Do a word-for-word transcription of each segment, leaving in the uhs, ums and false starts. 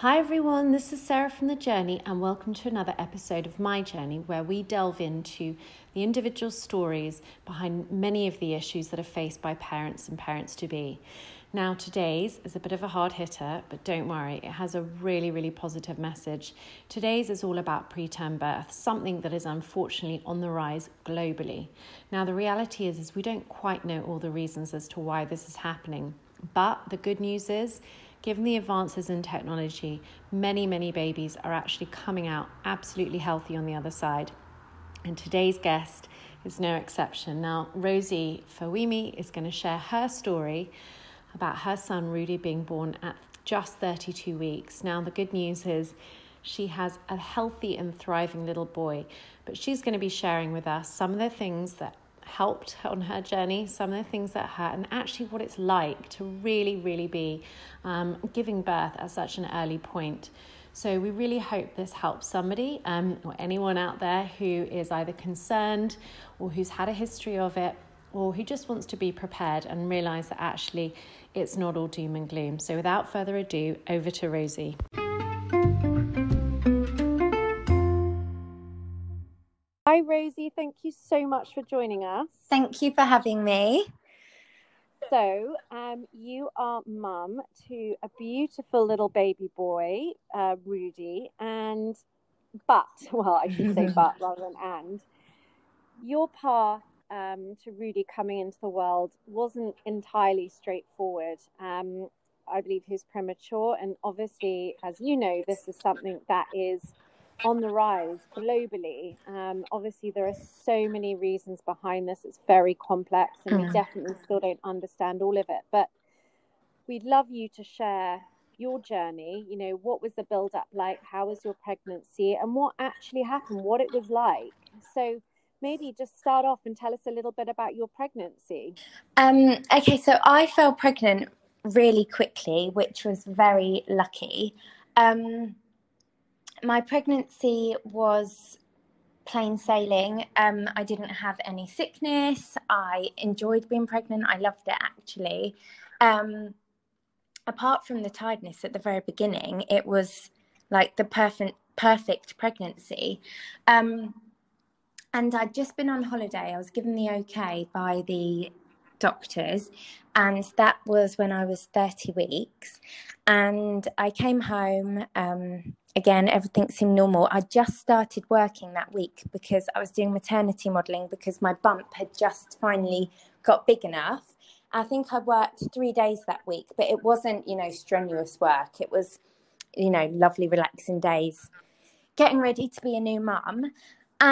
Hi everyone, this is Sarah from The Journey and welcome to another episode of My Journey, where we delve into the individual stories behind many of the issues that are faced by parents and parents-to-be. Now today's is a bit of a hard hitter, but don't worry, it has a really, really positive message. Today's is all about preterm birth, something that is unfortunately on the rise globally. Now the reality is, is we don't quite know all the reasons as to why this is happening, but the good news is, given the advances in technology, many, many babies are actually coming out absolutely healthy on the other side. And today's guest is no exception. Now, Rosie Fawehimi is going to share her story about her son, Rudie, being born at just thirty-two weeks. Now, the good news is she has a healthy and thriving little boy, but she's going to be sharing with us some of the things that helped on her journey, some of the things that hurt, and actually what it's like to really, really be um, giving birth at such an early point. So we really hope this helps somebody um, or anyone out there who is either concerned or who's had a history of it or who just wants to be prepared and realise that actually it's not all doom and gloom. So without further ado, over to Rosie. Hi, Rosie. Thank you so much for joining us. Thank you for having me. So, um, you are mum to a beautiful little baby boy, uh, Rudie, and but, well, I should say but rather than and, your path um, to Rudie coming into the world wasn't entirely straightforward. Um, I believe he was premature, and obviously, as you know, this is something that is on the rise globally. Um, obviously, there are so many reasons behind this. It's very complex, and mm. we definitely still don't understand all of it. But we'd love you to share your journey. You know, what was the build-up like? How was your pregnancy? And what actually happened? What it was like? So maybe just start off and tell us a little bit about your pregnancy. Um, okay, so I fell pregnant really quickly, which was very lucky. Um My pregnancy was plain sailing. Um, I didn't have any sickness. I enjoyed being pregnant. I loved it, actually. Um, apart from the tiredness at the very beginning, it was like the perfect perfect pregnancy. Um, and I'd just been on holiday. I was given the okay by the doctors, and that was when I was thirty weeks. And I came home. Um, Again, everything seemed normal. I just started working that week because I was doing maternity modelling because my bump had just finally got big enough. I think I worked three days that week, but it wasn't, you know, strenuous work. It was, you know, lovely, relaxing days, getting ready to be a new mum.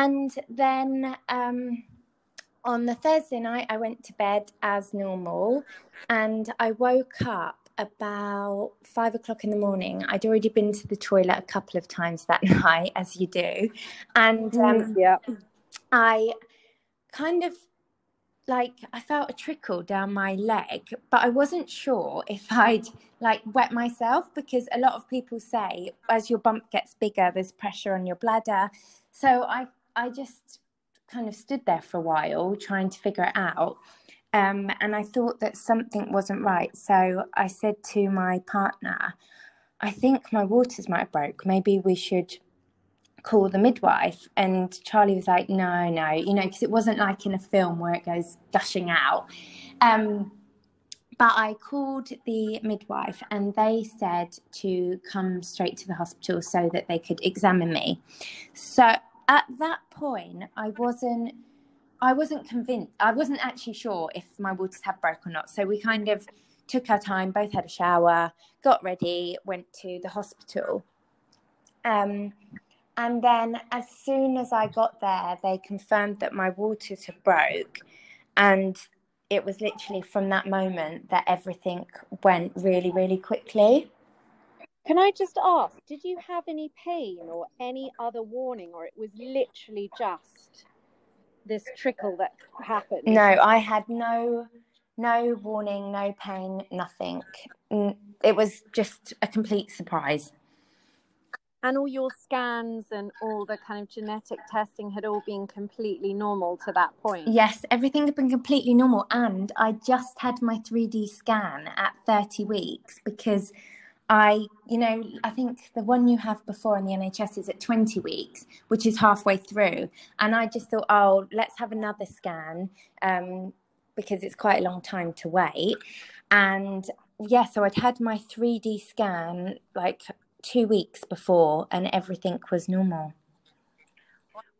And then um, on the Thursday night, I went to bed as normal, and I woke up about five o'clock in the morning. I'd already been to the toilet a couple of times that night, as you do. And um, yeah. I kind of like, I felt a trickle down my leg, but I wasn't sure if I'd like wet myself, because a lot of people say as your bump gets bigger, there's pressure on your bladder. So I, I just kind of stood there for a while trying to figure it out. Um, and I thought that something wasn't right. So I said to my partner, I think my waters might have broke. Maybe we should call the midwife. And Charlie was like, no, no, you know, because it wasn't like in a film where it goes gushing out. Um, but I called the midwife and they said to come straight to the hospital so that they could examine me. So at that point, I wasn't I wasn't convinced. I wasn't actually sure if my waters had broke or not. So we kind of took our time, both had a shower, got ready, went to the hospital. Um, and then as soon as I got there, they confirmed that my waters had broke. And it was literally from that moment that everything went really, really quickly. Can I just ask, did you have any pain or any other warning, or it was literally just this trickle that happened? No, I had no no warning, no pain, nothing. It was just a complete surprise. And all your scans and all the kind of genetic testing had all been completely normal to that point? Yes, everything had been completely normal. And I just had my three D scan at thirty weeks because I, you know, I think the one you have before in the N H S is at twenty weeks, which is halfway through. And I just thought, oh, let's have another scan um, because it's quite a long time to wait. And yeah, so I'd had my three D scan like two weeks before and everything was normal.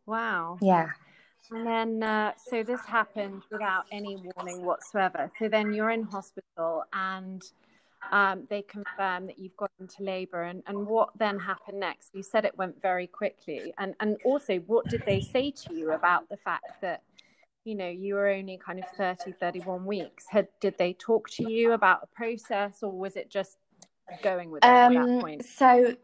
Wow. Yeah. And then, uh, so this happened without any warning whatsoever. So then you're in hospital and um, they confirm that you've gone into labour. And, and what then happened next? You said it went very quickly. And, and also, what did they say to you about the fact that, you know, you were only kind of thirty, thirty-one weeks? Had, did they talk to you about the process, or was it just going with it um, at that point? So...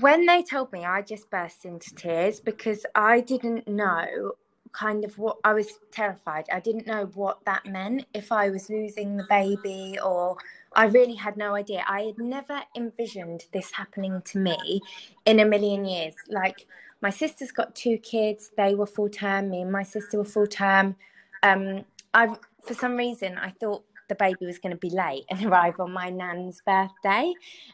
when they told me, I just burst into tears because I didn't know kind of what, I was terrified. I didn't know what that meant, if I was losing the baby, or I really had no idea. I had never envisioned this happening to me in a million years. Like, my sister's got two kids. They were full term. Me and my sister were full term. Um, I, for some reason, I thought the baby was going to be late and arrive on my nan's birthday.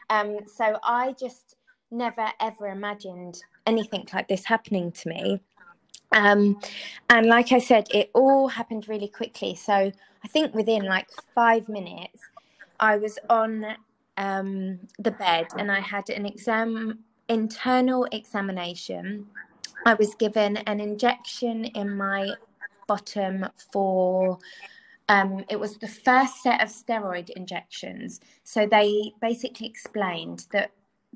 Um, so I just... never ever imagined anything like this happening to me, um and like I said, it all happened really quickly. So I think within like five minutes I was on um the bed and I had an exam internal examination. I was given an injection in my bottom for Um, it was the first set of steroid injections. So they basically explained that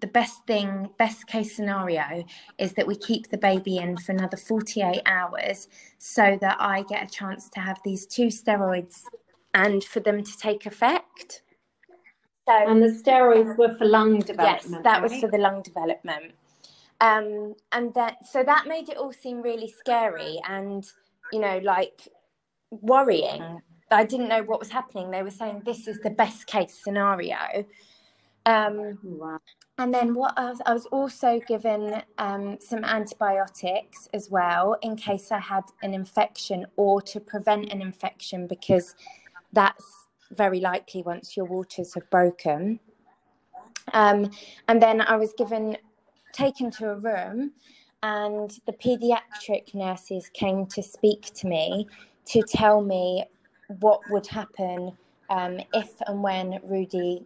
the best thing, best case scenario, is that we keep the baby in for another forty-eight hours so that I get a chance to have these two steroids and for them to take effect. So, and the steroids were for lung development. Yes, that right? was for the lung development. Um, and that, so that made it all seem really scary and, you know, like worrying. I didn't know what was happening. They were saying this is the best case scenario. Um, wow. And then what else? I was also given um, some antibiotics as well in case I had an infection or to prevent an infection, because that's very likely once your waters have broken. Um, and then I was given, taken to a room, and the paediatric nurses came to speak to me to tell me what would happen um, if and when Rudie...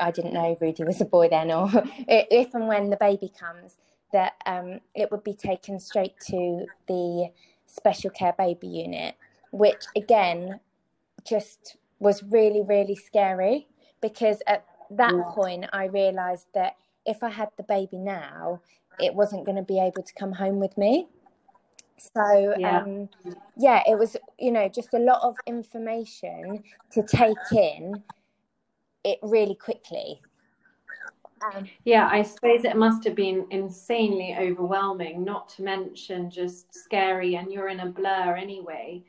I didn't know Rudie was a boy then, or if and when the baby comes, that um, it would be taken straight to the special care baby unit, which again just was really, really scary, because at that yeah. point I realised that if I had the baby now, it wasn't going to be able to come home with me. So yeah. Um, yeah, it was, you know, just a lot of information to take in it really quickly. Um, yeah, I suppose it must have been insanely overwhelming, not to mention just scary, and you're in a blur anyway.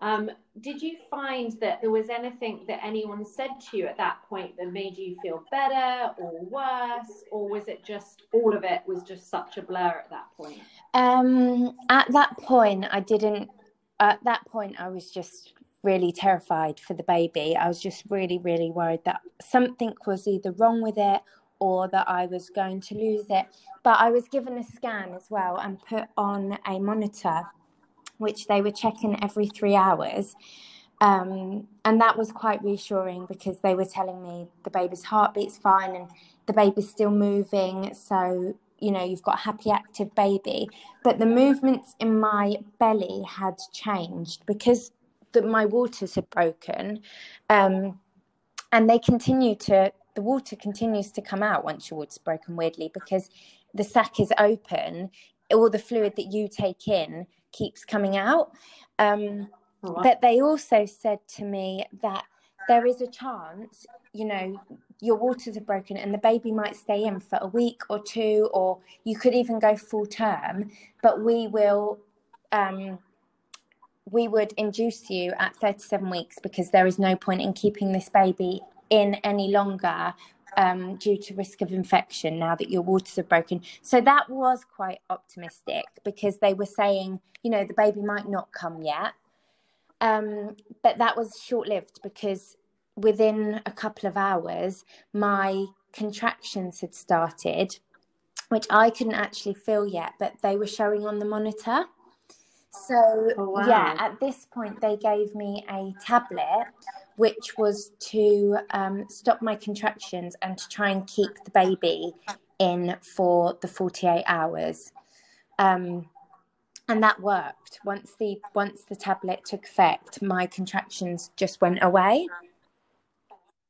Um, did you find that there was anything that anyone said to you at that point that made you feel better or worse, or was it just all of it was just such a blur at that point? Um, at that point, I didn't, at that point, I was just really terrified for the baby. I was just really, really worried that something was either wrong with it or that I was going to lose it. But I was given a scan as well and put on a monitor, which they were checking every three hours. Um, and that was quite reassuring because they were telling me the baby's heartbeat's fine and the baby's still moving. So, you know, you've got a happy, active baby. But the movements in my belly had changed because that my waters had broken, um, and they continue to, the water continues to come out once your water's broken, weirdly, because the sac is open, all the fluid that you take in keeps coming out. Um, right. But they also said to me that there is a chance, you know, your waters are broken and the baby might stay in for a week or two, or you could even go full term, but we will... Um, we would induce you at thirty-seven weeks because there is no point in keeping this baby in any longer um, due to risk of infection now that your waters have broken. So that was quite optimistic because they were saying, you know, the baby might not come yet. Um, but that was short-lived because within a couple of hours, my contractions had started, which I couldn't actually feel yet, but they were showing on the monitor. So, oh, wow. yeah, at this point, they gave me a tablet, which was to um, stop my contractions and to try and keep the baby in for the forty-eight hours. Um, and that worked. Once the once the tablet took effect, my contractions just went away.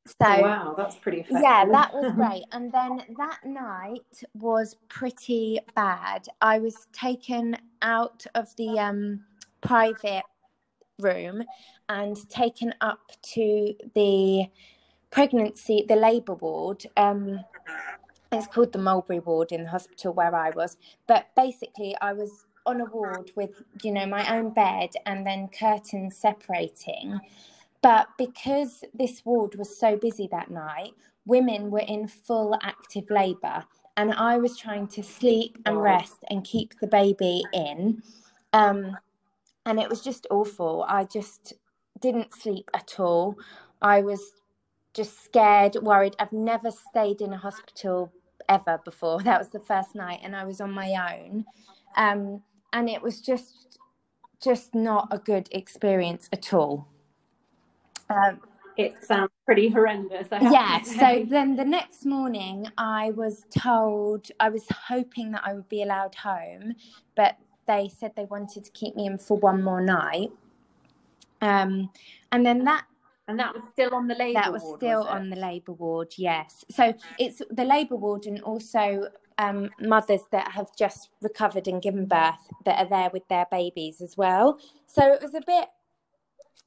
So, wow, that's pretty effective. Yeah, that was great. And then that night was pretty bad. I was taken out of the um, private room and taken up to the pregnancy, the labour ward. Um, it's called the Mulberry Ward in the hospital where I was. But basically, I was on a ward with, you know, my own bed and then curtains separating. But because this ward was so busy that night, women were in full active labour, and I was trying to sleep and rest and keep the baby in. Um, and it was just awful. I just didn't sleep at all. I was just scared, worried. I've never stayed in a hospital ever before. That was the first night, and I was on my own. Um, and it was just, just not a good experience at all. Um, it sounds pretty horrendous. Yeah. So then the next morning I was told, I was hoping that I would be allowed home, but they said they wanted to keep me in for one more night. Um, and then that, and that was still on the labour ward. That was still on the labour ward. Yes. So it's the labour ward, and also um, mothers that have just recovered and given birth that are there with their babies as well. So it was a bit,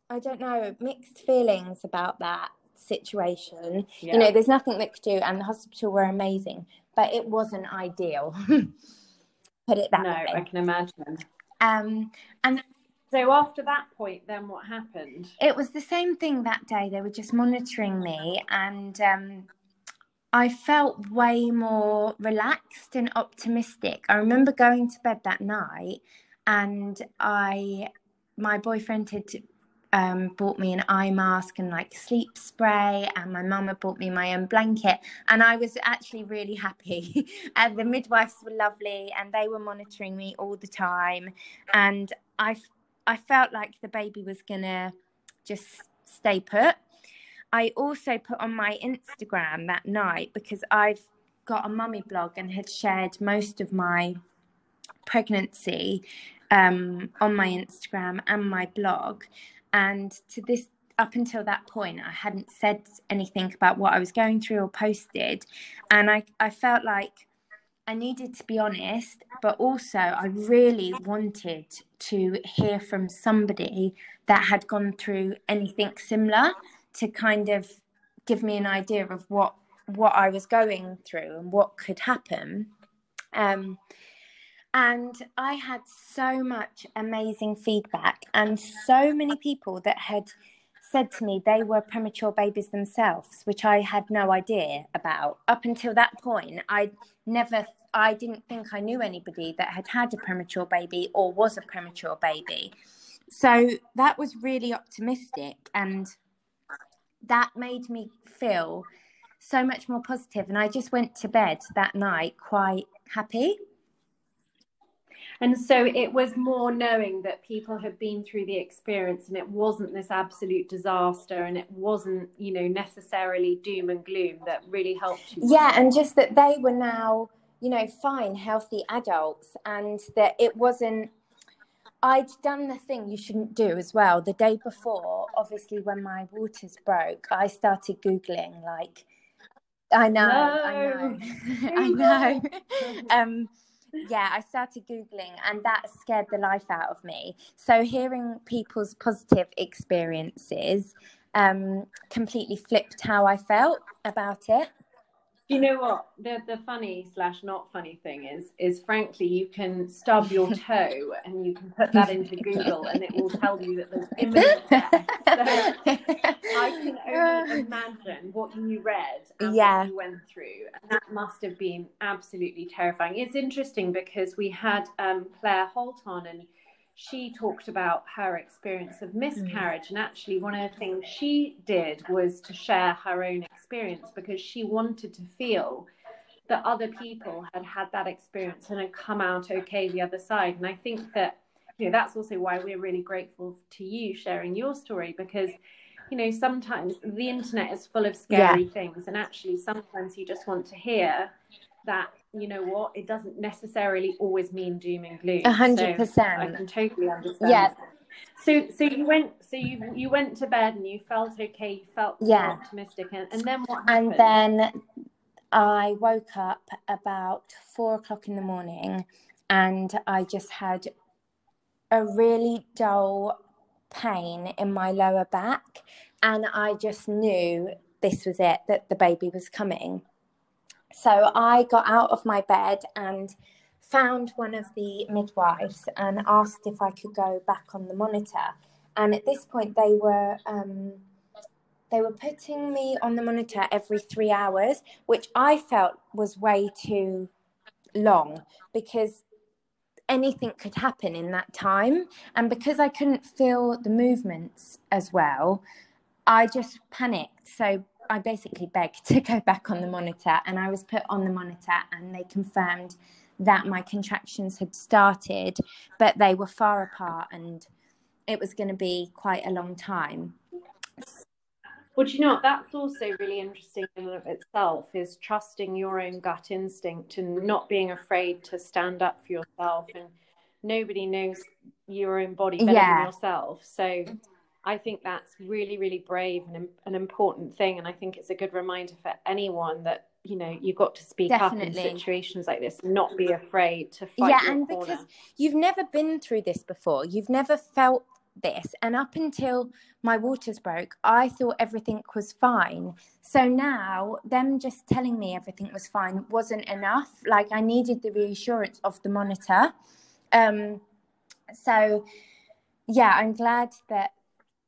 I don't know, mixed feelings about that situation. Yeah. You know, there's nothing that could do, and the hospital were amazing, but it wasn't ideal. Put it that no, way. No, I can imagine. Um, and so after that point, then what happened? It was the same thing that day. They were just monitoring me, and um, I felt way more relaxed and optimistic. I remember going to bed that night, and I, my boyfriend had Um, bought me an eye mask and like sleep spray, and my mama bought me my own blanket, and I was actually really happy. And the midwives were lovely, and they were monitoring me all the time, and I, I felt like the baby was gonna just stay put. I also put on my Instagram that night, because I've got a mummy blog and had shared most of my pregnancy um, on my Instagram and my blog. And to this, up until that point, I hadn't said anything about what I was going through or posted. And I, I felt like I needed to be honest, but also I really wanted to hear from somebody that had gone through anything similar to kind of give me an idea of what, what I was going through and what could happen. Um, And I had so much amazing feedback, and so many people that had said to me they were premature babies themselves, which I had no idea about. Up until that point, I never, I didn't think I knew anybody that had had a premature baby or was a premature baby. So that was really optimistic, and that made me feel so much more positive. And I just went to bed that night quite happy. And so it was more knowing that people had been through the experience, and it wasn't this absolute disaster, and it wasn't, you know, necessarily doom and gloom, that really helped you. Yeah, and just that they were now, you know, fine, healthy adults, and that it wasn't, I'd done the thing you shouldn't do as well. The day before, obviously, when my waters broke, I started Googling, like, I know, no. I know, I know. um, Yeah, I started Googling, and that scared the life out of me. So hearing people's positive experiences um, completely flipped how I felt about it. You know what? The the funny slash not funny thing is, is frankly, you can stub your toe and you can put that into Google and it will tell you that there's imminent death. So I can only imagine what you read and yeah. what you went through. And that must have been absolutely terrifying. It's interesting because we had um, Claire Holt on, and she talked about her experience of miscarriage. And actually one of the things she did was to share her own experience, because she wanted to feel that other people had had that experience and had come out okay the other side. And I think that, you know, that's also why we're really grateful to you sharing your story, because, you know, sometimes the internet is full of scary yeah. things, and actually sometimes you just want to hear that, you know what, it doesn't necessarily always mean doom and gloom. A hundred percent. I can totally understand. Yeah. So, so you went, so you you went to bed and you felt okay, you felt yeah. optimistic, and, and then what happened? And then I woke up about four o'clock in the morning, and I just had a really dull pain in my lower back, and I just knew this was it, that the baby was coming. So I got out of my bed and found one of the midwives and asked if I could go back on the monitor. And at this point, they were um, they were putting me on the monitor every three hours, which I felt was way too long, because anything could happen in that time. And because I couldn't feel the movements as well, I just panicked. So I basically begged to go back on the monitor, and I was put on the monitor, and they confirmed that my contractions had started, but they were far apart and it was going to be quite a long time. Well, do you know, that's also really interesting in and of itself, is trusting your own gut instinct and not being afraid to stand up for yourself. And nobody knows your own body better yeah. than yourself. So I think that's really, really brave and an important thing. And I think it's a good reminder for anyone that, you know, you've got to speak Definitely. Up in situations like this, not be afraid to fight yeah, your and corner. Because you've never been through this before. You've never felt this. And up until my waters broke, I thought everything was fine. So now them just telling me everything was fine wasn't enough. Like, I needed the reassurance of the monitor. Um, so, yeah, I'm glad that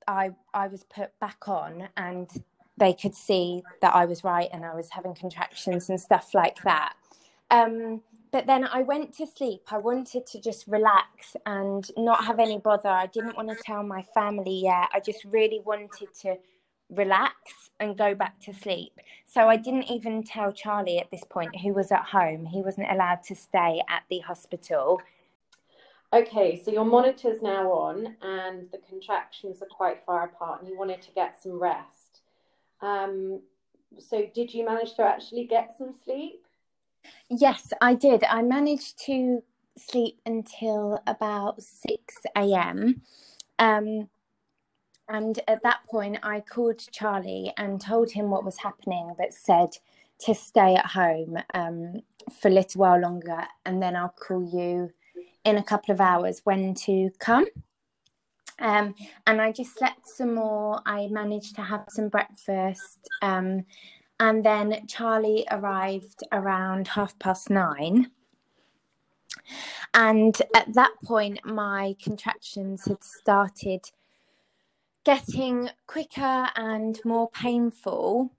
I, I was put back on and they could see that I was right and I was having contractions and stuff like that. Um, but then I went to sleep. I wanted to just relax and not have any bother. I didn't want to tell my family yet. I just really wanted to relax and go back to sleep. So I didn't even tell Charlie at this point, who was at home. He wasn't allowed to stay at the hospital. Okay, so your monitor's now on and the contractions are quite far apart and you wanted to get some rest. Um, so did you manage to actually get some sleep? Yes, I did. I managed to sleep until about six a.m. Um, and at that point, I called Charlie and told him what was happening, but said to stay at home um, for a little while longer, and then I'll call you in a couple of hours when to come. Um, and I just slept some more. I managed to have some breakfast. Um, and then Charlie arrived around half past nine. And at that point, my contractions had started getting quicker and more painful.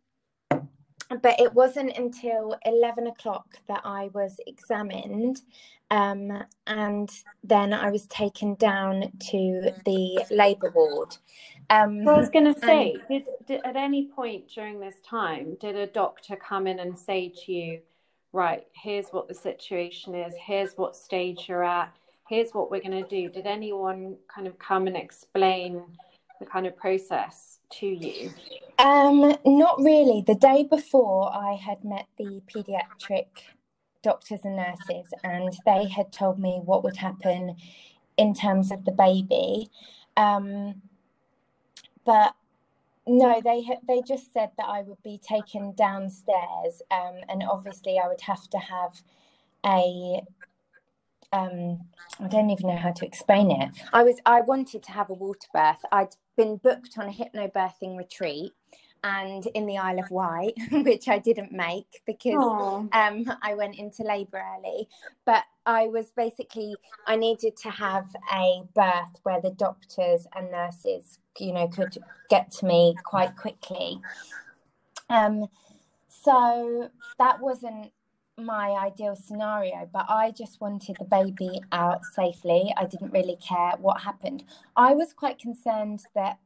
But it wasn't until eleven o'clock that I was examined. Um, and then I was taken down to the labour ward. Um, well, I was going to say, and... did, did, at any point during this time, did a doctor come in and say to you, right, here's what the situation is, here's what stage you're at, here's what we're going to do? Did anyone kind of come and explain the kind of process to you? Um, not really. The day before, I had met the paediatric doctors and nurses, and they had told me what would happen in terms of the baby. Um, but no, they they just said that I would be taken downstairs, um, and obviously I would have to have a um I don't even know how to explain it. I was I wanted to have a water birth. I'd been booked on a hypnobirthing retreat and in the Isle of Wight, which I didn't make because um, I went into labour early. But I was basically, I needed to have a birth where the doctors and nurses, you know, could get to me quite quickly. Um, so that wasn't my ideal scenario, but I just wanted the baby out safely. I didn't really care what happened. I was quite concerned that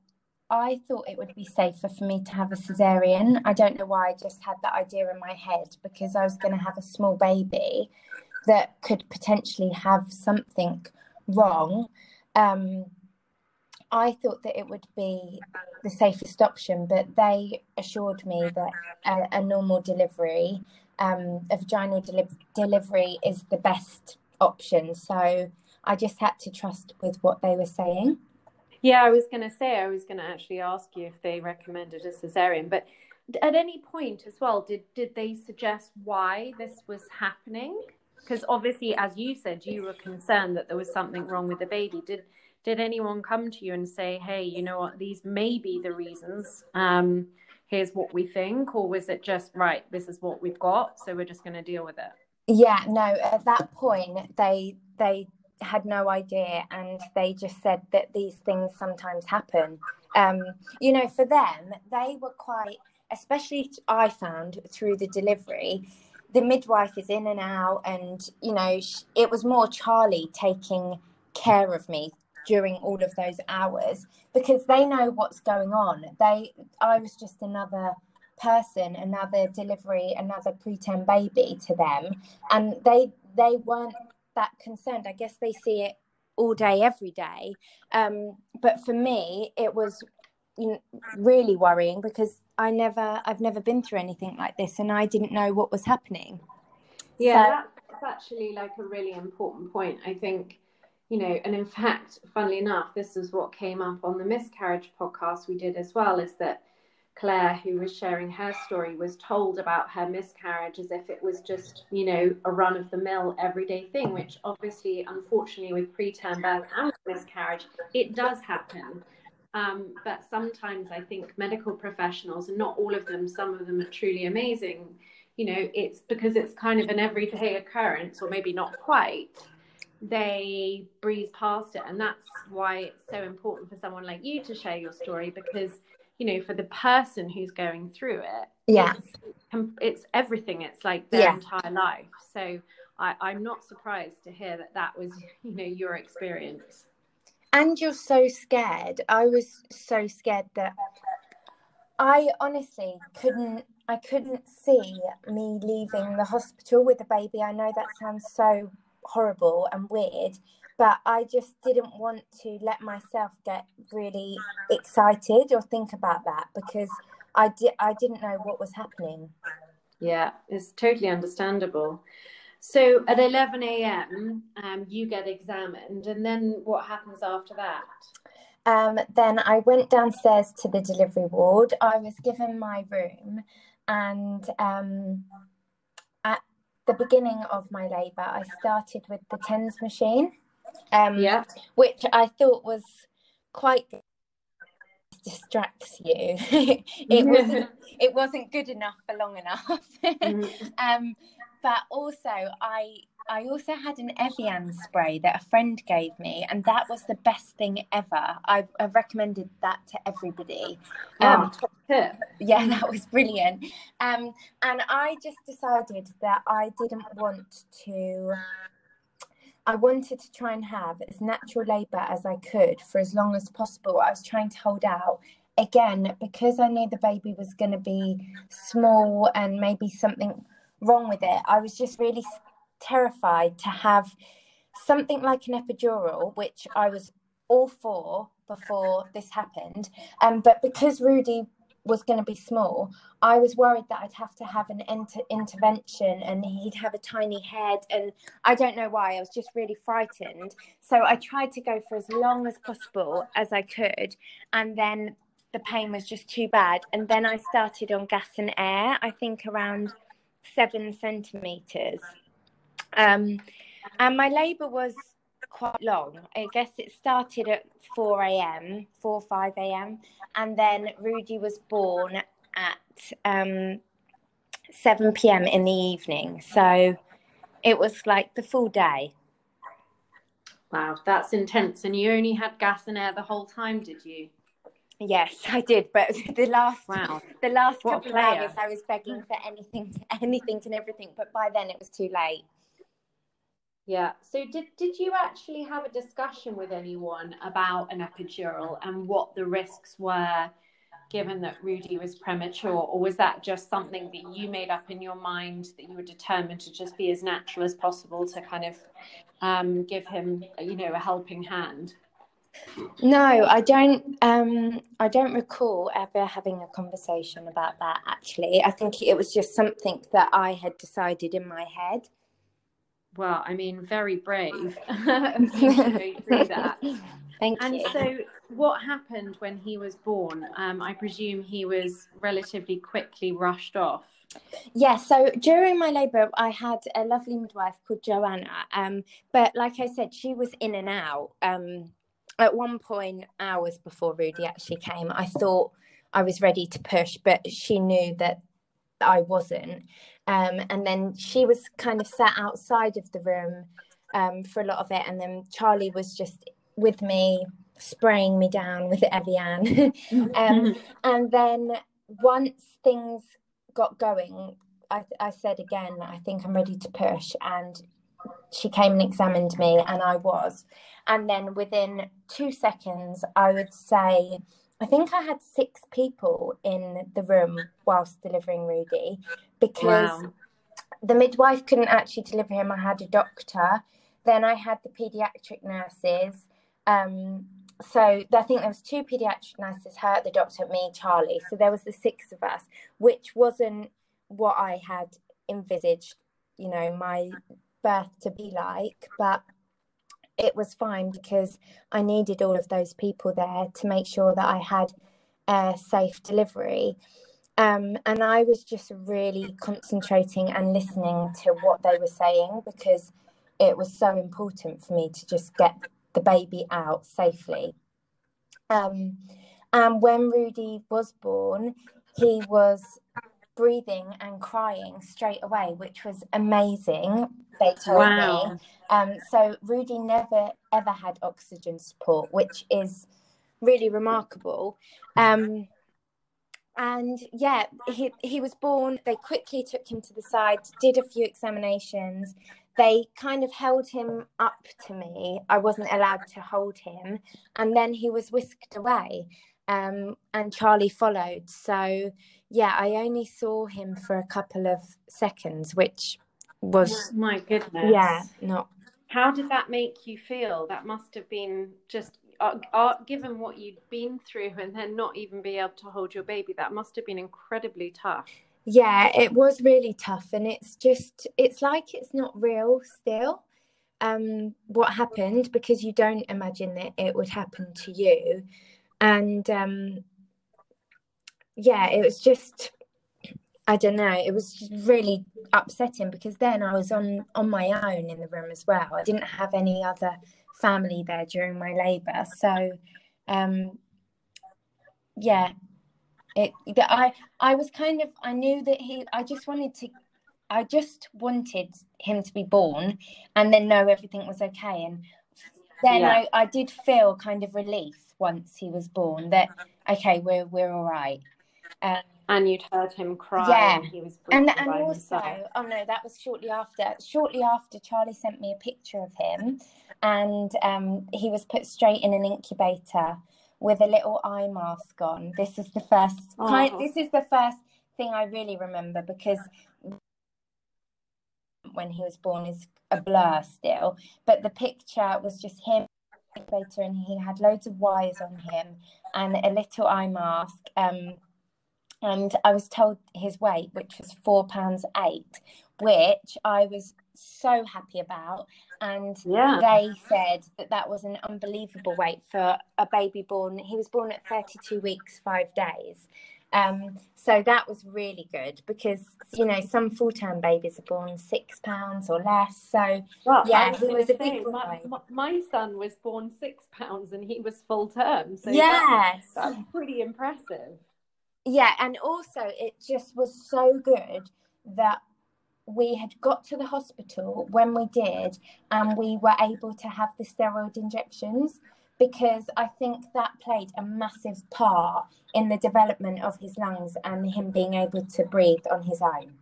I thought it would be safer for me to have a cesarean. I don't know why, I just had that idea in my head, because I was going to have a small baby that could potentially have something wrong. Um, I thought that it would be the safest option, but they assured me that a, a normal delivery, um, a vaginal deli- delivery is the best option. So I just had to trust with what they were saying. Yeah, I was going to say, I was going to actually ask you if they recommended a cesarean, but at any point as well, did, did they suggest why this was happening? Because obviously, as you said, you were concerned that there was something wrong with the baby. Did did anyone come to you and say, hey, you know what, these may be the reasons, um, here's what we think, or was it just, right, this is what we've got, so we're just going to deal with it? Yeah, no, at that point, they they had no idea, and they just said that these things sometimes happen. Um, you know, for them, they were quite, especially I found through the delivery, the midwife is in and out, and, you know, it was more Charlie taking care of me during all of those hours, because they know what's going on. They, I was just another person, another delivery, another preterm baby to them, and they they weren't that concerned. I guess they see it all day, every day. Um, but for me, it was really worrying, because I never, I've never been through anything like this, and I didn't know what was happening. Yeah, so that, that's actually like a really important point, I think, you know, and in fact, funnily enough, this is what came up on the miscarriage podcast we did as well, is that Claire, who was sharing her story, was told about her miscarriage as if it was just, you know, a run-of-the-mill everyday thing, which obviously, unfortunately, with preterm birth and miscarriage, it does happen. Um, but sometimes I think medical professionals, and not all of them, some of them are truly amazing, you know, it's because it's kind of an everyday occurrence, or maybe not quite, they breeze past it. And that's why it's so important for someone like you to share your story, because, you know, for the person who's going through it, yeah, it's, it's everything. It's like their yeah. entire life. So I, I'm not surprised to hear that that was, you know, your experience. And you're so scared. I was so scared that I honestly couldn't, I couldn't see me leaving the hospital with a baby. I know that sounds so horrible and weird, but I just didn't want to let myself get really excited or think about that, because I, di- I didn't know what was happening. Yeah, it's totally understandable. So at eleven a.m, um, you get examined, and then what happens after that? Um, then I went downstairs to the delivery ward. I was given my room, and um, at the beginning of my labour, I started with the T E N S machine, um, yeah. which I thought was quite... distracts you. it wasn't it wasn't good enough for long enough. um but also I I also had an Evian spray that a friend gave me, and that was the best thing ever. I, I recommended that to everybody. Um wow. Yeah, that was brilliant. Um and I just decided that I didn't want to I wanted to try and have as natural labour as I could for as long as possible. I was trying to hold out, again, because I knew the baby was going to be small and maybe something wrong with it. I was just really terrified to have something like an epidural, which I was all for before this happened. Um, but because Rudie was going to be small, I was worried that I'd have to have an inter- intervention and he'd have a tiny head, and I don't know why, I was just really frightened. So I tried to go for as long as possible as I could, and then the pain was just too bad, and then I started on gas and air, I think around seven centimetres, um, and my labour was quite long. I guess it started at four a.m, four, five a.m, and then Rudie was born at um seven p.m. in the evening, so it was like the full day. Wow, that's intense. And you only had gas and air the whole time, did you? Yes, I did. But the last wow. the last what couple of hours, I was begging for anything, anything and everything. But by then it was too late. Yeah. So did, did you actually have a discussion with anyone about an epidural and what the risks were, given that Rudie was premature? Or was that just something that you made up in your mind, that you were determined to just be as natural as possible to kind of um, give him, you know, a helping hand? No, I don't um I don't recall ever having a conversation about that, actually. I think it was just something that I had decided in my head. Well, I mean, very brave. that. Thank and you. And so what happened when he was born? Um, I presume he was relatively quickly rushed off. Yeah, so during my labour, I had a lovely midwife called Joanna. Um, but like I said, she was in and out. Um, at one point, hours before Rudie actually came, I thought I was ready to push, but she knew that I wasn't. Um, and then she was kind of sat outside of the room um, for a lot of it. And then Charlie was just with me, spraying me down with Evian. um, and then once things got going, I, I said again, I think I'm ready to push. And she came and examined me, and I was. And then within two seconds, I would say, I think I had six people in the room whilst delivering Rudie, because wow. the midwife couldn't actually deliver him. I had a doctor, then I had the paediatric nurses. Um, so I think there was two paediatric nurses, her, the doctor, me, Charlie. So there was the six of us, which wasn't what I had envisaged, you know, my birth to be like, but it was fine because I needed all of those people there to make sure that I had a safe delivery. Um, and I was just really concentrating and listening to what they were saying, because it was so important for me to just get the baby out safely. Um, and when Rudie was born, he was breathing and crying straight away, which was amazing, they told wow. me. Um, so Rudie never, ever had oxygen support, which is really remarkable. Um, and yeah, he, he was born. They quickly took him to the side, did a few examinations. They kind of held him up to me. I wasn't allowed to hold him. And then he was whisked away. Um, and Charlie followed. So, yeah, I only saw him for a couple of seconds, which was... My goodness. Yeah, not... How did that make you feel? That must have been just... Uh, uh, given what you'd been through and then not even be able to hold your baby, that must have been incredibly tough. Yeah, it was really tough. And it's just... It's like it's not real still, um, what happened, because you don't imagine that it would happen to you. And um, yeah, it was just, I don't know, it was really upsetting, because then I was on, on my own in the room as well. I didn't have any other family there during my labour. So, um, yeah, it. I, I was kind of, I knew that he, I just wanted to, I just wanted him to be born and then know everything was okay. And then yeah. I, I did feel kind of relief once he was born, that okay, we're we're all right. Um, and you'd heard him cry. Yeah, he was and and also, himself. oh no, that was shortly after. Shortly after, Charlie sent me a picture of him, and um, he was put straight in an incubator with a little eye mask on. This is the first. Oh. Kind, this is the first thing I really remember, because when he was born is a blur still, but the picture was just him. Incubator, and he had loads of wires on him and a little eye mask, um, and I was told his weight, which was four pounds eight, which I was so happy about, and yeah. they said that that was an unbelievable weight for a baby born. He was born at thirty-two weeks five days, um, so that was really good, because you know some full-term babies are born six pounds or less, so well, yeah he was a big boy. My, my son was born six pounds and he was full term, so yes that's, that's pretty impressive. Yeah, and also it just was so good that we had got to the hospital when we did, and we were able to have the steroid injections, because I think that played a massive part in the development of his lungs and him being able to breathe on his own.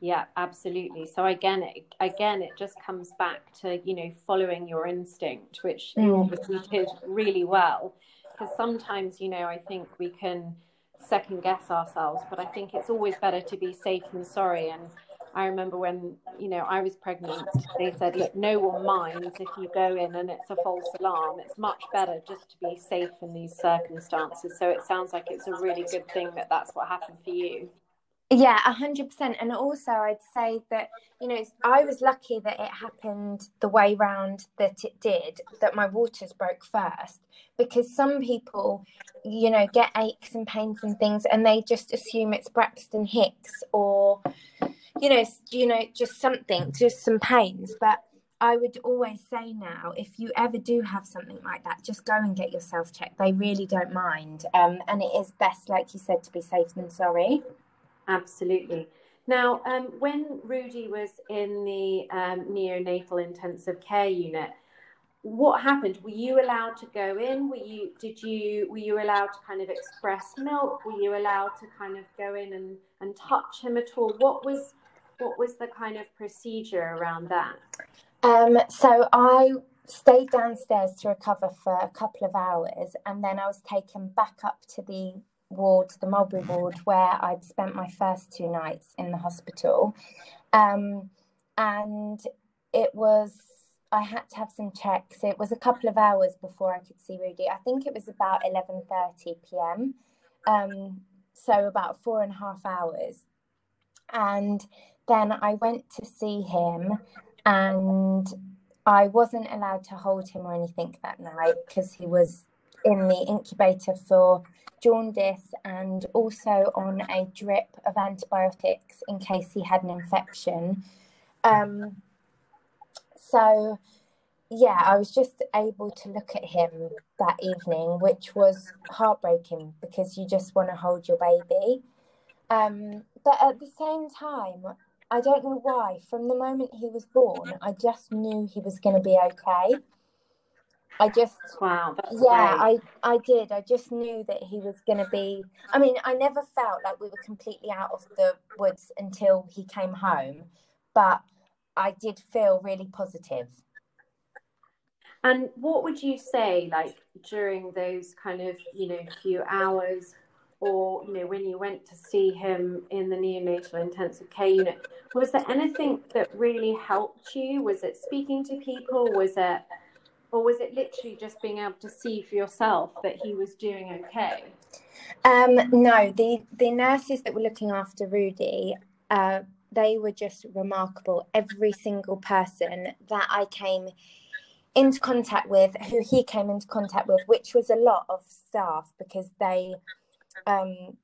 Yeah, absolutely. So again, it, again, it just comes back to, you know, following your instinct, which mm. he did really well. Because sometimes, you know, I think we can second guess ourselves, but I think it's always better to be safe than sorry. And I remember when, you know, I was pregnant, they said, look, no one minds if you go in and it's a false alarm. It's much better just to be safe in these circumstances. So it sounds like it's a really good thing that that's what happened for you. Yeah, one hundred percent. And also I'd say that, you know, I was lucky that it happened the way round that it did, that my waters broke first, because some people, you know, get aches and pains and things and they just assume it's Braxton Hicks or, you know, you know, just something, just some pains. But I would always say now, if you ever do have something like that, just go and get yourself checked. They really don't mind. Um, and it is best, like you said, to be safe than sorry. Absolutely. Now, um, when Rudie was in the um, neonatal intensive care unit, what happened? Were you allowed to go in? Were you? Did you? Were you allowed to kind of express milk? Were you allowed to kind of go in and, and touch him at all? What was what was the kind of procedure around that? Um, so I stayed downstairs to recover for a couple of hours, and then I was taken back up to the ward, the Mulberry Ward, where I'd spent my first two nights in the hospital, um, and it was, I had to have some checks. It was a couple of hours before I could see Rudie. I think it was about eleven thirty p.m, um, so about four and a half hours, and then I went to see him, and I wasn't allowed to hold him or anything that night because he was in the incubator for jaundice and also on a drip of antibiotics in case he had an infection. Um, so, yeah, I was just able to look at him that evening, which was heartbreaking because you just want to hold your baby. Um, but at the same time, I don't know why, from the moment he was born, I just knew he was going to be okay. I just, wow, yeah, great. I, I did. I just knew that he was going to be, I mean, I never felt like we were completely out of the woods until he came home, but I did feel really positive. And what would you say, like, during those kind of, you know, few hours or, you know, when you went to see him in the neonatal intensive care unit, was there anything that really helped you? Was it speaking to people? Was it... Or was it literally just being able to see for yourself that he was doing okay? Um, no, the, the nurses that were looking after Rudie, uh, they were just remarkable. Every single person that I came into contact with, who he came into contact with, which was a lot of staff because they um,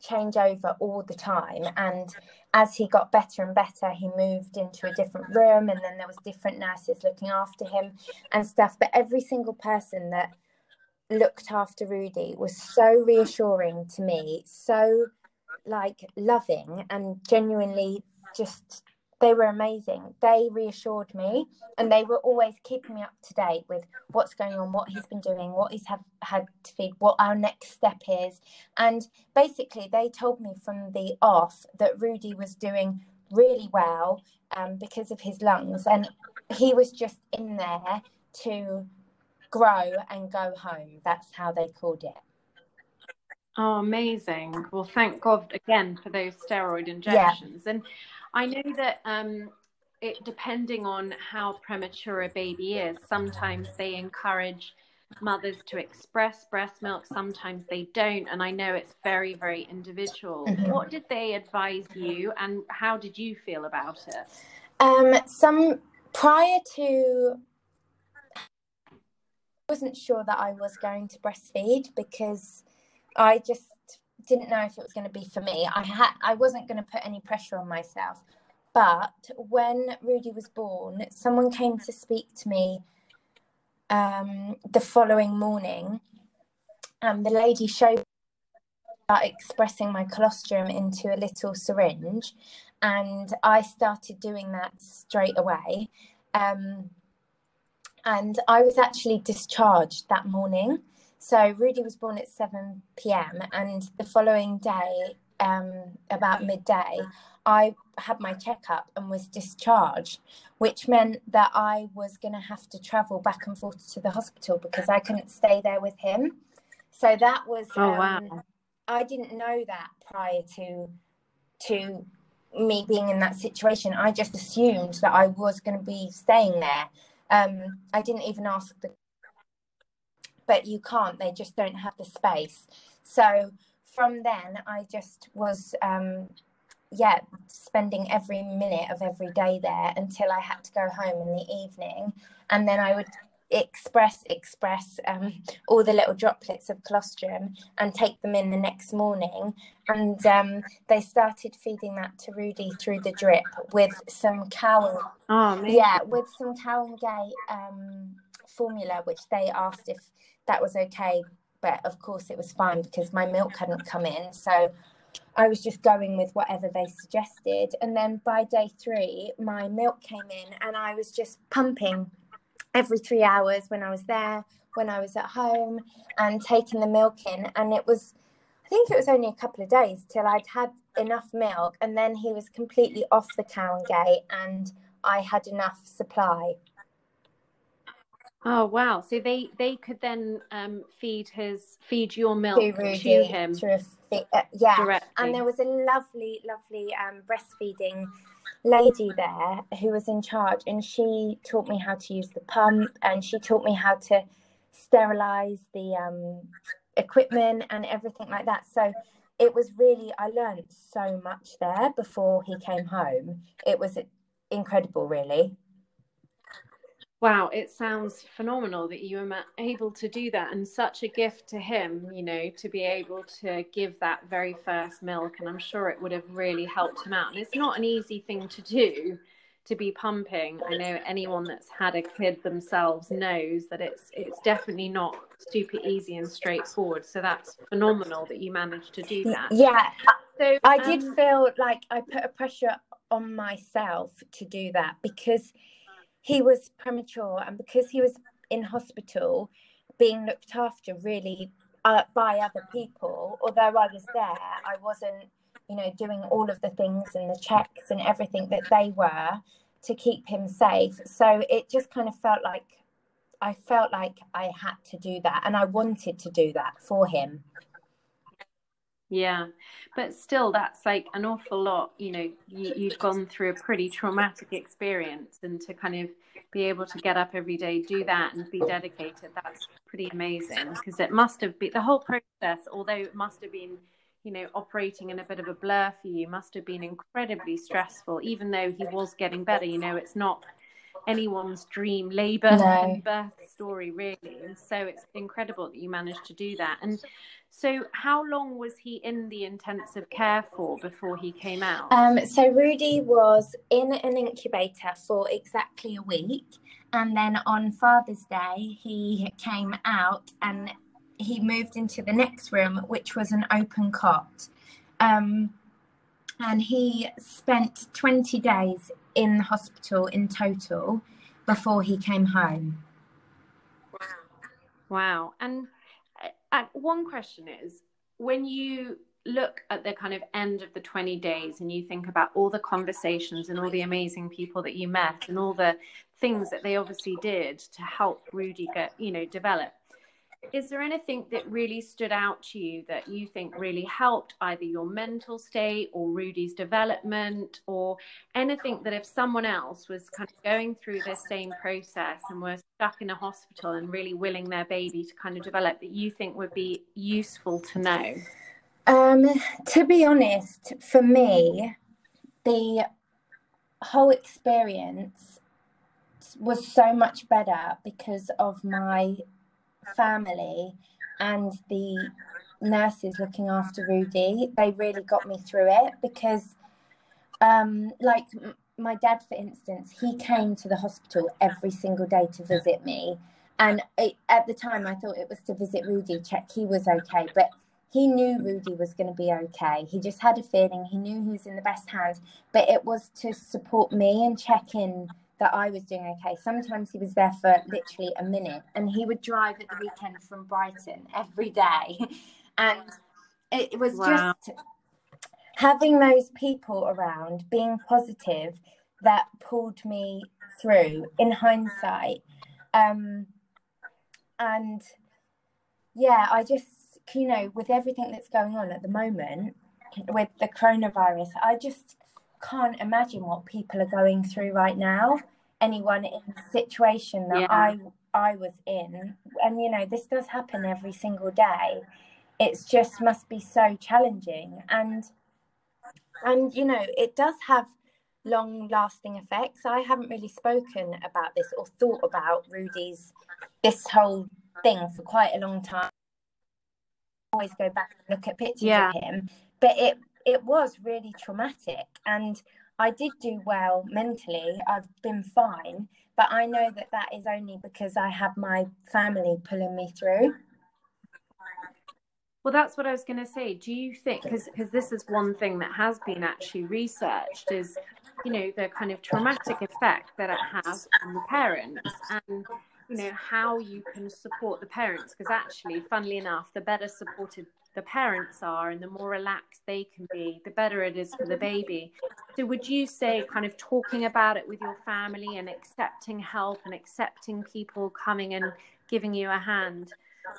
change over all the time. And as he got better and better, he moved into a different room and then there was different nurses looking after him and stuff. But every single person that looked after Rudie was so reassuring to me, so, like, loving and genuinely just, they were amazing. They reassured me and they were always keeping me up to date with what's going on, what he's been doing, what he's have, had to feed, what our next step is. And basically they told me from the off that Rudie was doing really well um, because of his lungs, and he was just in there to grow and go home. That's how they called it. Oh, amazing. Well, thank God again for those steroid injections. Yeah. And I know that um, it, depending on how premature a baby is, sometimes they encourage mothers to express breast milk, sometimes they don't, and I know it's very, very individual. Mm-hmm. What did they advise you and how did you feel about it? Um, some prior to... I wasn't sure that I was going to breastfeed because I just... didn't know if it was going to be for me. I had I wasn't going to put any pressure on myself. But when Rudie was born, someone came to speak to me um, the following morning, and the lady showed me about expressing my colostrum into a little syringe, and I started doing that straight away. Um, and I was actually discharged that morning. So Rudie was born at seven p.m. and the following day, um, about midday, I had my checkup and was discharged, which meant that I was going to have to travel back and forth to the hospital because I couldn't stay there with him. So that was, oh, um, wow. I didn't know that prior to to me being in that situation. I just assumed that I was going to be staying there. Um, I didn't even ask the but you can't, they just don't have the space. So from then I just was, um, yeah, spending every minute of every day there until I had to go home in the evening. And then I would express, express um, all the little droplets of colostrum and take them in the next morning. And um, they started feeding that to Rudie through the drip with some cow. Oh, man. Yeah, with some cow and gay um, formula, which they asked if that was okay, but of course it was fine because my milk hadn't come in, so I was just going with whatever they suggested. And then by day three my milk came in and I was just pumping every three hours when I was there, when I was at home, and taking the milk in. And it was, I think it was only a couple of days till I'd had enough milk, and then he was completely off the cow and gate and I had enough supply. Oh wow! So they, they could then um, feed his feed your milk to, Rudie, to him, to a, uh, yeah. Directly. And there was a lovely, lovely um, breastfeeding lady there who was in charge, and she taught me how to use the pump, and she taught me how to sterilize the um, equipment and everything like that. So it was really, I learned so much there before he came home. It was incredible, really. Wow, it sounds phenomenal that you were able to do that, and such a gift to him, you know, to be able to give that very first milk. And I'm sure it would have really helped him out. And it's not an easy thing to do, to be pumping. I know anyone that's had a kid themselves knows that it's it's definitely not super easy and straightforward. So that's phenomenal that you managed to do that. Yeah, so, I um, did feel like I put a pressure on myself to do that because he was premature, and because he was in hospital being looked after really uh, by other people. Although I was there, I wasn't, you know, doing all of the things and the checks and everything that they were to keep him safe. So it just kind of felt like, I felt like I had to do that, and I wanted to do that for him. Yeah, but still, that's like an awful lot, you know, you, you've gone through a pretty traumatic experience, and to kind of be able to get up every day, do that and be dedicated, that's pretty amazing, because it must have been, the whole process, although it must have been, you know, operating in a bit of a blur for you, must have been incredibly stressful, even though he was getting better. You know, it's not anyone's dream labour no. and birth story, really. And so it's incredible that you managed to do that. And so how long was he in the intensive care for before he came out? Um, so Rudie was in an incubator for exactly a week. And then on Father's Day, he came out and he moved into the next room, which was an open cot. Um, and he spent twenty days in the hospital in total before he came home. Wow. Wow. And Uh, one question is, when you look at the kind of end of the twenty days and you think about all the conversations and all the amazing people that you met and all the things that they obviously did to help Rudie get, you know, develop, is there anything that really stood out to you that you think really helped either your mental state or Rudie's development, or anything that if someone else was kind of going through this same process and were stuck in a hospital and really willing their baby to kind of develop, that you think would be useful to know? Um, to be honest, for me, the whole experience was so much better because of my family and the nurses looking after Rudie. They really got me through it because um like m- my dad, for instance, he came to the hospital every single day to visit me, and it, at the time I thought it was to visit Rudie, check he was okay, but he knew Rudie was going to be okay. He just had a feeling, he knew he was in the best hands, but it was to support me and check in that I was doing okay. Sometimes he was there for literally a minute, and he would drive at the weekend from Brighton every day. And it was wow. just having those people around, being positive, that pulled me through in hindsight. Um, and yeah, I just, you know, with everything that's going on at the moment with the coronavirus, I just can't imagine what people are going through right now, anyone in the situation that yeah. I I was in. And you know, this does happen every single day. It's just must be so challenging, and and you know, it does have long lasting effects. I haven't really spoken about this or thought about Rudie's this whole thing for quite a long time. I always go back and look at pictures yeah. of him, but it it was really traumatic, and I did do well mentally. I've been fine, but I know that that is only because I had my family pulling me through. Well, that's what I was going to say. Do you think, because because this is one thing that has been actually researched, is, you know, the kind of traumatic effect that it has on the parents, and, you know, how you can support the parents, because actually, funnily enough, the better supported the parents are and the more relaxed they can be, the better it is for the baby. So would you say kind of talking about it with your family and accepting help and accepting people coming and giving you a hand,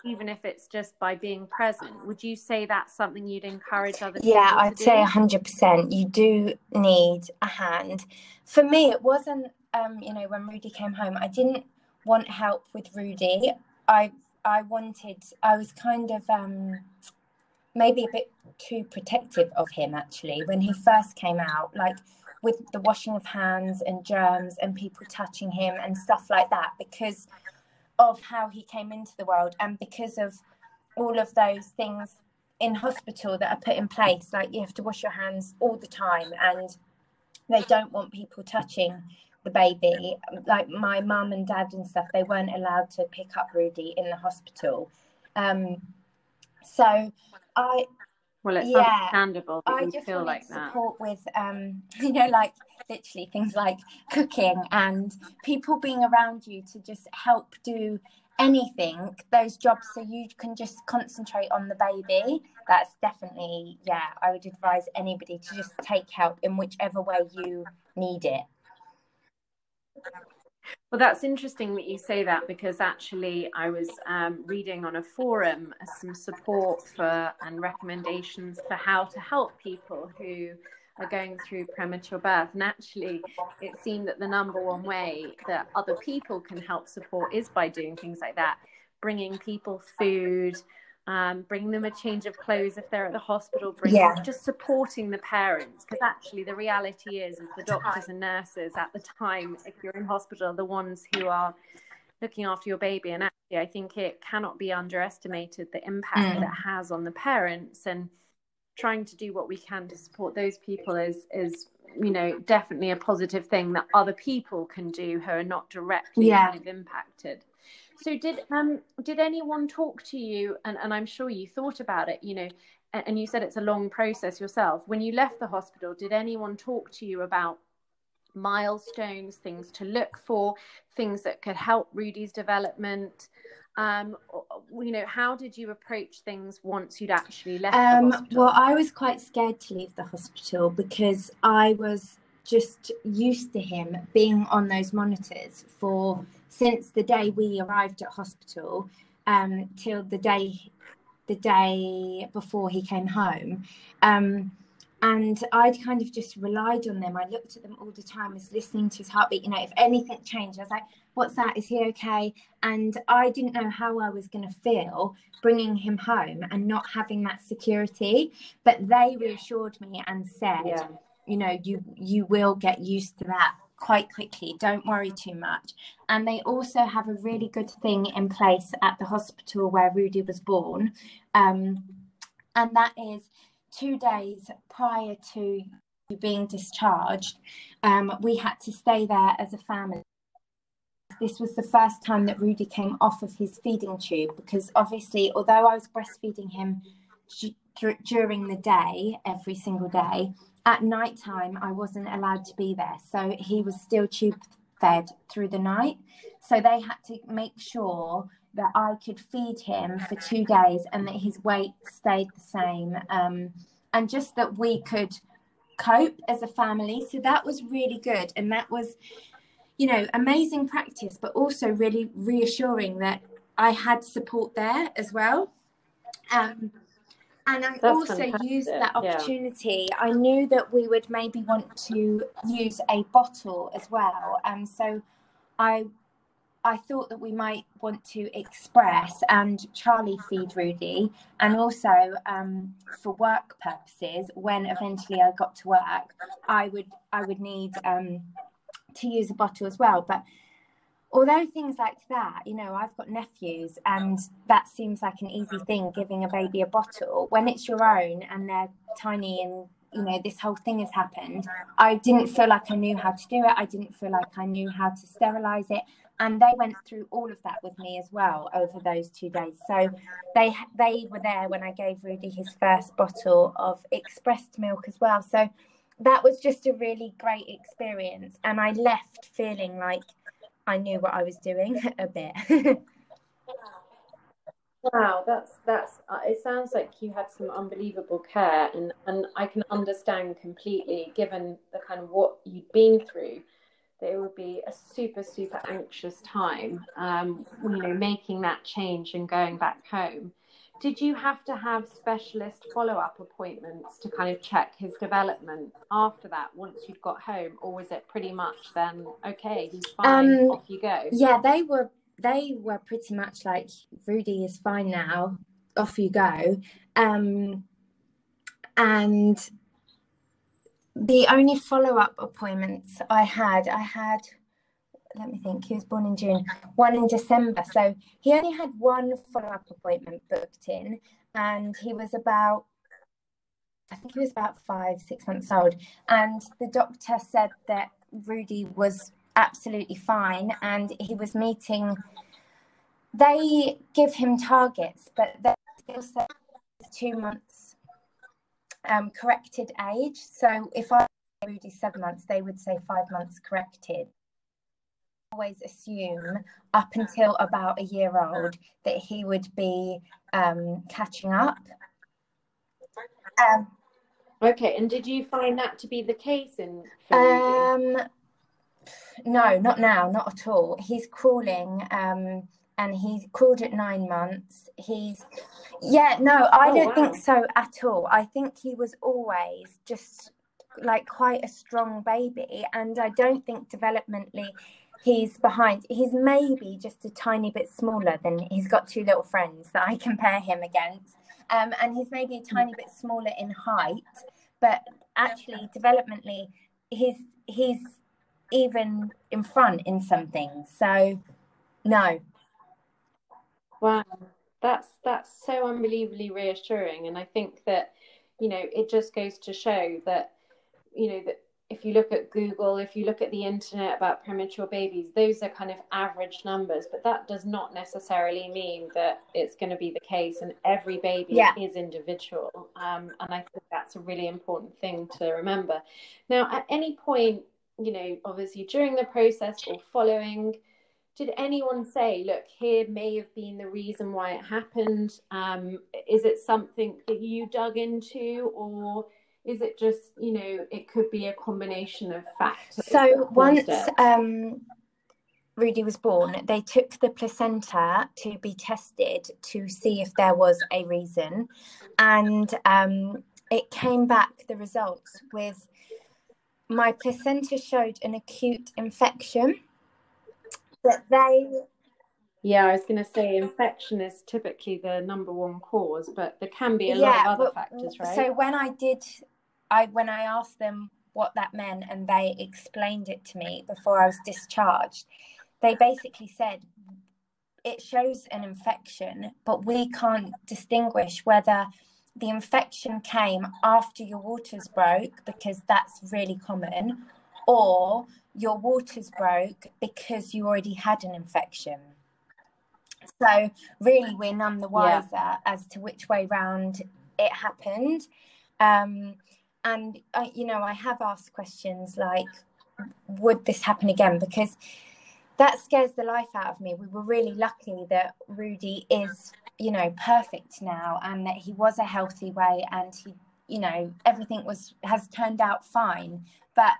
even if it's just by being present, would you say that's something you'd encourage others yeah, to I'd do? Yeah, I'd say one hundred percent. You do need a hand. For me, it wasn't, um, you know, when Rudie came home, I didn't want help with Rudie. I I wanted, I was kind of... Um, maybe a bit too protective of him, actually, when he first came out, like with the washing of hands and germs and people touching him and stuff like that, because of how he came into the world and because of all of those things in hospital that are put in place, like you have to wash your hands all the time and they don't want people touching the baby. Like my mum and dad and stuff, they weren't allowed to pick up Rudie in the hospital. Um, so... I well, it's yeah, understandable that I you just feel like that. Support with, um, you know, like literally things like cooking and people being around you to just help do anything, those jobs, so you can just concentrate on the baby. That's definitely, yeah, I would advise anybody to just take help in whichever way you need it. Well, that's interesting that you say that, because actually I was um, reading on a forum some support for and recommendations for how to help people who are going through premature birth. And actually it seemed that the number one way that other people can help support is by doing things like that, bringing people food, um, bringing them a change of clothes if they're at the hospital, bringing yeah. just supporting the parents, because actually the reality is, is the doctors and nurses at the time, if you're in hospital, are the ones who are looking after your baby. And actually I think it cannot be underestimated the impact mm. that it has on the parents, and trying to do what we can to support those people is is you know, definitely a positive thing that other people can do who are not directly yeah. kind of impacted. So did um did anyone talk to you, and, and I'm sure you thought about it, you know, and, and you said it's a long process yourself. When you left the hospital, did anyone talk to you about milestones, things to look for, things that could help Rudie's development? Um, you know, how did you approach things once you'd actually left um, the hospital? Well, I was quite scared to leave the hospital because I was just used to him being on those monitors for since the day we arrived at hospital um, till the day the day before he came home. Um, and I'd kind of just relied on them. I looked at them all the time, was listening to his heartbeat. You know, if anything changed, I was like, what's that? Is he okay? And I didn't know how I was going to feel bringing him home and not having that security. But they reassured me and said, yeah. you know, you you will get used to that quite quickly. Don't worry too much. And they also have a really good thing in place at the hospital where Rudie was born. Um, and that is two days prior to being discharged, um, we had to stay there as a family. This was the first time that Rudie came off of his feeding tube, because obviously, although I was breastfeeding him d- d- during the day, every single day, at night time, I wasn't allowed to be there. So he was still tube fed through the night. So they had to make sure that I could feed him for two days and that his weight stayed the same, um, and just that we could cope as a family. So that was really good. And that was, you know, amazing practice, but also really reassuring that I had support there as well. Um, and I That's also fantastic. used that opportunity. Yeah. I knew that we would maybe want to use a bottle as well. Um, so I I thought that we might want to express and Charlie feed Rudie, and also um, for work purposes, when eventually I got to work, I would I would need um, to use a bottle as well. But although things like that, you know, I've got nephews and that seems like an easy thing, giving a baby a bottle, when it's your own and they're tiny and, you know, this whole thing has happened, I didn't feel like I knew how to do it. I didn't feel like I knew how to sterilise it. And they went through all of that with me as well over those two days. So they they were there when I gave Rudie his first bottle of expressed milk as well. So that was just a really great experience. And I left feeling like I knew what I was doing a bit. Wow, that's that's. Uh, it sounds like you had some unbelievable care, and, and I can understand completely, given the kind of what you'd been through, that it would be a super super anxious time. Um, you know, making that change and going back home. Did you have to have specialist follow up appointments to kind of check his development after that once you'd got home, or was it pretty much then, okay, he's fine, um, off you go? Yeah, they were. They were pretty much like, Rudie is fine now, off you go. Um, and the only follow-up appointments I had, I had, let me think, he was born in June, one in December. So he only had one follow-up appointment booked in, and he was about, I think he was about five, six months old. And the doctor said that Rudie was absolutely fine, and he was meeting, they give him targets, but they still set two months um corrected age. So if I say Rudie seven months, they would say five months corrected. I always assume up until about a year old that he would be um catching up. Um okay, and did you find that to be the case in um No, not now, not at all. He's crawling, um, and he's crawled at nine months. He's, yeah, no, I oh, don't wow. think so at all. I think he was always just like quite a strong baby, and I don't think developmentally he's behind. He's maybe just a tiny bit smaller than, he's got two little friends that I compare him against, um, and he's maybe a tiny bit smaller in height, but actually developmentally he's he's. even in front in something. So no. Wow, that's that's so unbelievably reassuring. And I think that, you know, it just goes to show that, you know, that if you look at Google, if you look at the internet about premature babies, those are kind of average numbers, but that does not necessarily mean that it's going to be the case, and every baby yeah. is individual. Um, and I think that's a really important thing to remember. Now, at any point, you know, obviously during the process or following, did anyone say, look, here may have been the reason why it happened? Um, is it something that you dug into, or is it just, you know, it could be a combination of factors? So once um, Rudie was born, they took the placenta to be tested to see if there was a reason. And um, it came back, the results, with my placenta showed an acute infection that they yeah I was going to say infection is typically the number one cause, but there can be a yeah, lot of other but, factors, right? So when I did I when I asked them what that meant, and they explained it to me before I was discharged, they basically said it shows an infection, but we can't distinguish whether the infection came after your waters broke, because that's really common, or your waters broke because you already had an infection. So really we're none the wiser yeah. as to which way round it happened. Um, and, uh, you know, I have asked questions like, would this happen again? Because that scares the life out of me. We were really lucky that Rudie is, you know, perfect now, and that he was a healthy way, and he, you know, everything was has turned out fine. But,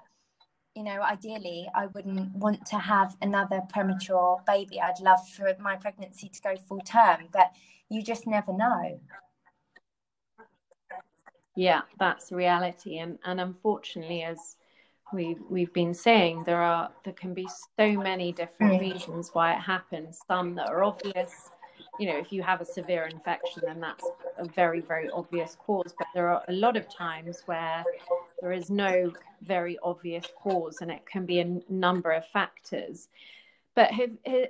you know, ideally, I wouldn't want to have another premature baby. I'd love for my pregnancy to go full term, but you just never know. Yeah, that's reality. And, and unfortunately, as we, we've been saying, there are there can be so many different reasons why it happens. Some that are obvious, you know, if you have a severe infection, then that's a very, very obvious cause. But there are a lot of times where there is no very obvious cause, and it can be a number of factors. But have, have,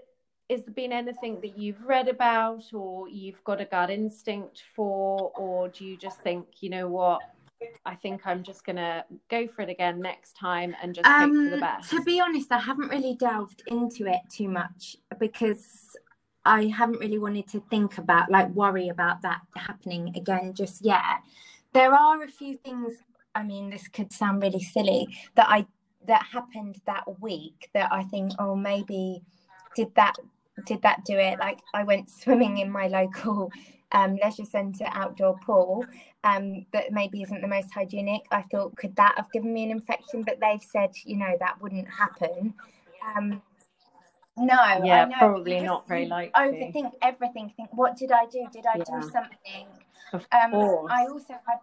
has there been anything that you've read about, or you've got a gut instinct for, or do you just think, you know what, I think I'm just going to go for it again next time and just um, hope for the best? To be honest, I haven't really delved into it too much, because I haven't really wanted to think about, like, worry about that happening again just yet. There are a few things, I mean, this could sound really silly, that I that happened that week that I think, oh, maybe did that did that do it? Like, I went swimming in my local um, leisure centre outdoor pool um, that maybe isn't the most hygienic. I thought, could that have given me an infection? But they've said, you know, that wouldn't happen. Um, No, yeah, I know, probably not very likely. Overthink everything. Think, what did I do? Did I yeah. do something? Of um, course. I also had.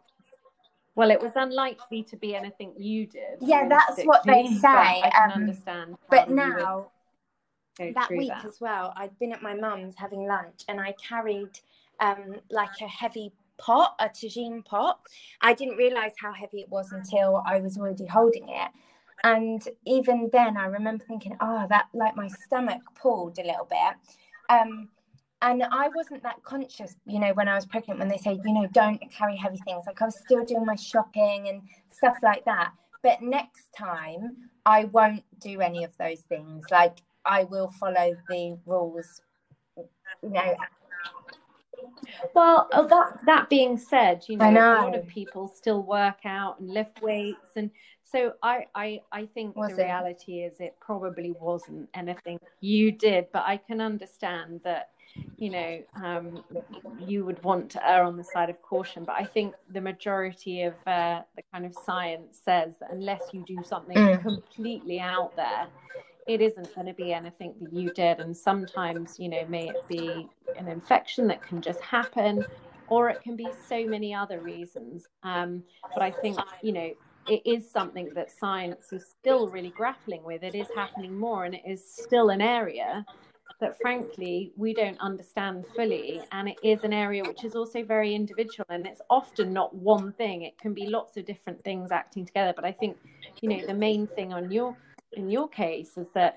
Well, it was unlikely to be anything you did. Yeah, that's what they say. I can um, understand. But now, that week that. as well, I'd been at my mum's having lunch, and I carried um, like a heavy pot, a tagine pot. I didn't realise how heavy it was until I was already holding it. And even then, I remember thinking, oh, that, like, my stomach pulled a little bit. Um, and I wasn't that conscious, you know, when I was pregnant, when they say, you know, don't carry heavy things. Like, I was still doing my shopping and stuff like that. But next time, I won't do any of those things. Like, I will follow the rules, you know. Well, that, that being said, you know, know, a lot of people still work out and lift weights. And so I, I, I think was the it? reality is it probably wasn't anything you did, but I can understand that, you know, um, you would want to err on the side of caution. But I think the majority of uh, the kind of science says that unless you do something mm. completely out there, it isn't going to be anything that you did. And sometimes, you know, may it be an infection that can just happen, or it can be so many other reasons. Um, but I think, you know, it is something that science is still really grappling with. It is happening more, and it is still an area that, frankly, we don't understand fully. And it is an area which is also very individual, and it's often not one thing. It can be lots of different things acting together. But I think, you know, the main thing on your in your case is that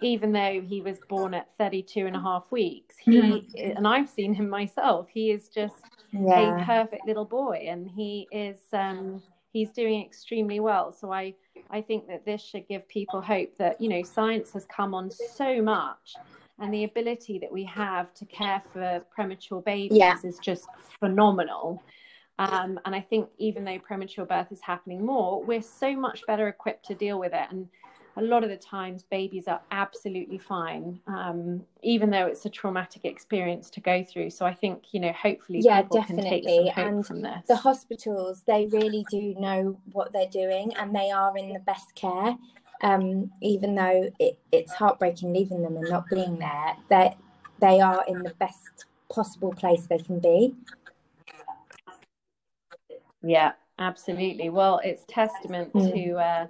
even though he was born at thirty-two and a half weeks, he mm. and I've seen him myself, he is just yeah. a perfect little boy, and he is um he's doing extremely well. So I I think that this should give people hope that, you know, science has come on so much, and the ability that we have to care for premature babies yeah. is just phenomenal. Um, and I think even though premature birth is happening more, we're so much better equipped to deal with it. And a lot of the times babies are absolutely fine, um, even though it's a traumatic experience to go through. So I think, you know, hopefully yeah, people definitely. can take some hope and from this. The hospitals, they really do know what they're doing, and they are in the best care, um, even though it, it's heartbreaking leaving them and not being there. That they are in the best possible place they can be. Yeah, absolutely. Well, it's testament mm. to... Uh,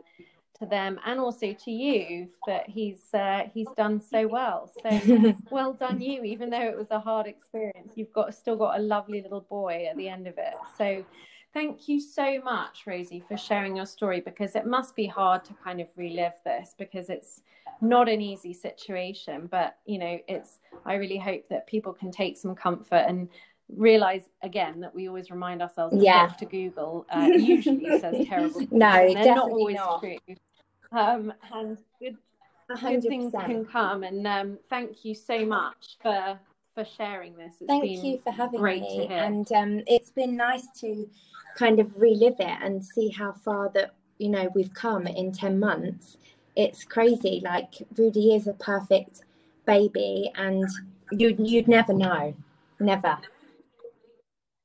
to them, and also to you, that he's uh, he's done so well. So well done you, even though it was a hard experience. You've got still got a lovely little boy at the end of it. So thank you so much, Rosie, for sharing your story, because it must be hard to kind of relive this, because it's not an easy situation. But, you know, it's I really hope that people can take some comfort and realize again that we always remind ourselves yeah. to Google uh, usually says terrible things. No, and they're not always not. true. Um, and good, good things can come. And um, thank you so much for for sharing this. It's thank been you for having great me. And um, it's been nice to kind of relive it and see how far that, you know, we've come in ten months. it's crazy. Like, Rudie is a perfect baby, and you'd you'd never know. Never.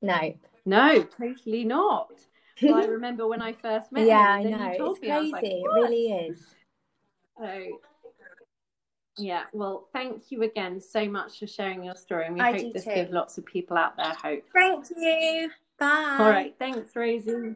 No. No, totally not. Well, I remember when I first met yeah, him. Yeah, I know. It's me, crazy. Like, it really is. So, yeah, well, thank you again so much for sharing your story. And we I hope this too. gives lots of people out there hope. Thank you. Bye. All right. Thanks, Rosie.